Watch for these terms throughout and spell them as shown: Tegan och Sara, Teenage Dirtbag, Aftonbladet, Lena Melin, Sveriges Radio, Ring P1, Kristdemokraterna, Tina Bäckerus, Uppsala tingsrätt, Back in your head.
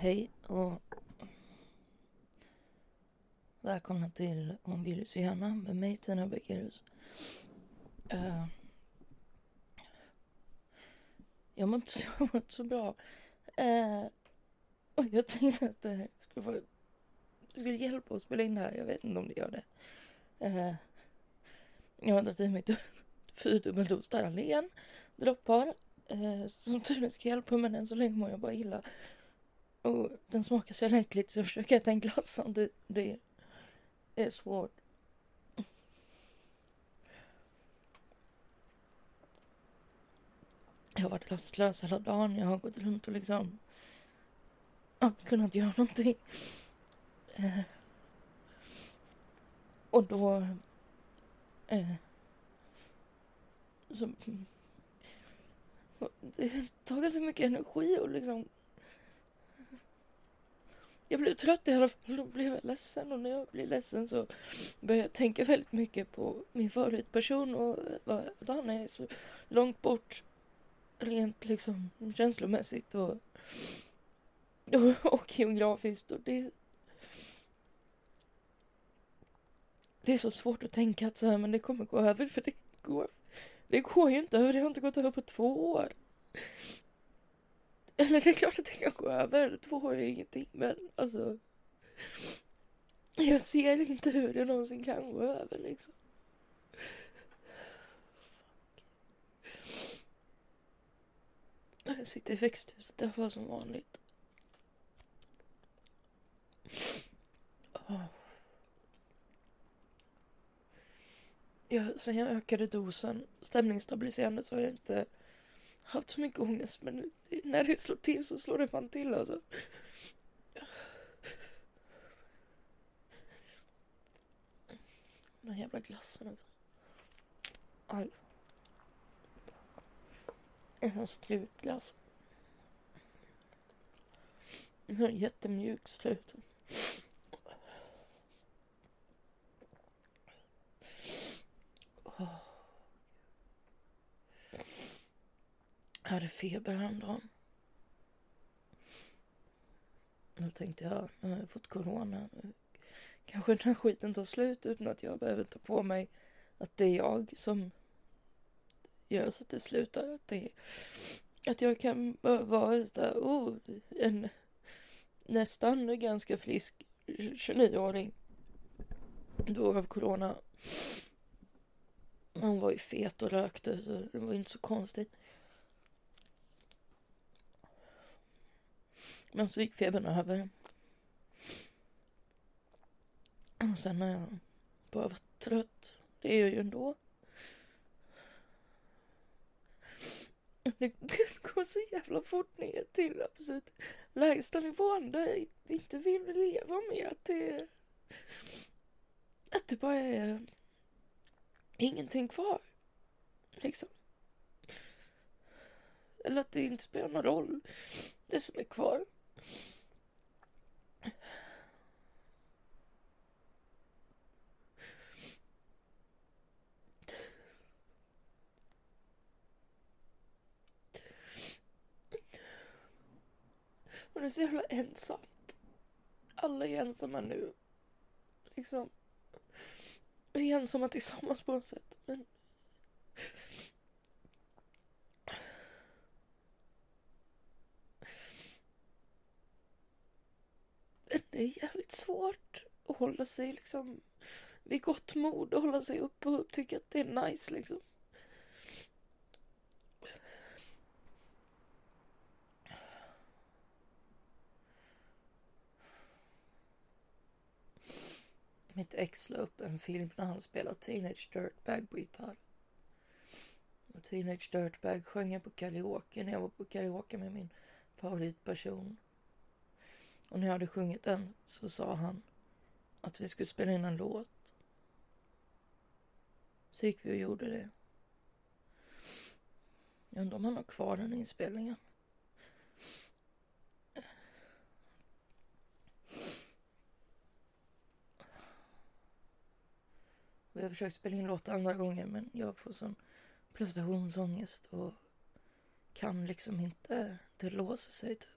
Hej och välkomna till Om vi lyser gärna med mig, Tina Bäckerus. Jag mår inte så bra. Och jag tänkte att det här skulle hjälpa att spela in det här. Jag vet inte om det gör det. Jag har dragit i mig 4 dubbeldos Starlén droppar. Som tydligen ska hjälpa mig, den så länge mår jag bara illa. Och den smakar så läckligt, så jag försöker äta en glass samtidigt. Det är svårt. Jag har varit lastlös hela dagen. Jag har gått runt och liksom kunnat göra någonting. Och då så det tog så mycket energi och liksom jag blev trött i alla fall och blev ledsen, och när jag blir ledsen så börjar jag tänka väldigt mycket på min favoritperson och vad han är så långt bort rent liksom känslomässigt och geografiskt, och det är så svårt att tänka att så här, men det kommer gå över, för det går ju inte över, det har inte gått över på 2 år. Eller det är klart att det kan gå över. 2 år är ingenting, men alltså jag ser inte hur det någonsin kan gå över liksom. Jag sitter i växthuset, det var som vanligt. Sen jag ökade dosen stämningsstabiliserande så har jag inte haft så mycket ångest, men när det slår till så slår det fan till alltså. Den jävla glassen också. Aj. En sån strutglass. En sån jättemjuk strut. Jag hade feber häromdagen. Då tänkte jag, nu har jag fått corona. Kanske den här skiten tar slut utan att jag behöver ta på mig att det är jag som gör så att det slutar. Att jag kan vara sådär, en nästan ganska frisk 29-åring. Då av corona. Hon var ju fet och rökte, så det var inte så konstigt. Men så gick febern över. Och sen när jag bara var trött. Det är jag ju ändå. Det går så jävla fort ner till absolut lägsta nivån. Där jag inte vill leva med. Att det bara är ingenting kvar. Liksom. Eller att det inte spelar någon roll. Det som är kvar. Och det är så jävla ensamt. Alla är ensamma nu. Liksom. Vi är ensamma tillsammans på något sätt. Men det är jävligt svårt att hålla sig liksom vid gott mod och hålla sig upp och tycka att det är nice liksom. Mitt ex la upp en film när han spelade Teenage Dirtbag på gitarr. Och Teenage Dirtbag sjöng jag på karaoke när jag var på karaoke med min favoritperson. Och när jag hade sjungit den så sa han att vi skulle spela in en låt. Så gick vi och gjorde det. Jag undrar om han har kvar den inspelningen. Och jag har försökt spela in låtar andra gånger, men jag får sån prestationsångest och kan liksom inte, det låser sig typ.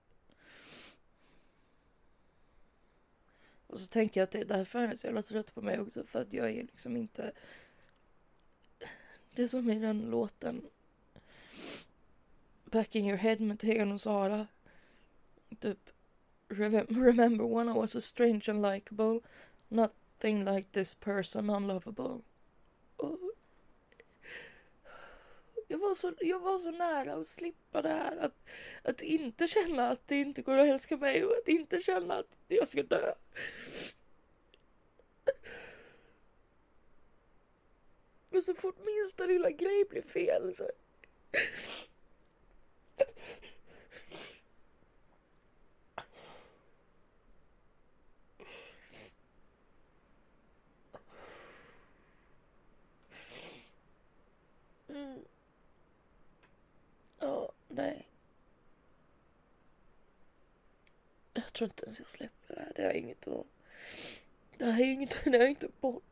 Och så tänker jag att det är därför han är så jävla trött på mig också. För att jag är liksom inte... Det som är den låten. Back in your head med Tegan och Sara. Typ. Remember when I was so strange and likable. Nothing like this person unlovable. Och jag var så nära att slippa det här. Att inte känna att det inte går att älska mig. Och att inte känna att jag ska dö. Och så fort minsta lilla grej blir fel. Så. Nej. Jag tror inte ens jag släpper det här. Det är inget att... Det här är inget... Det är inte bort.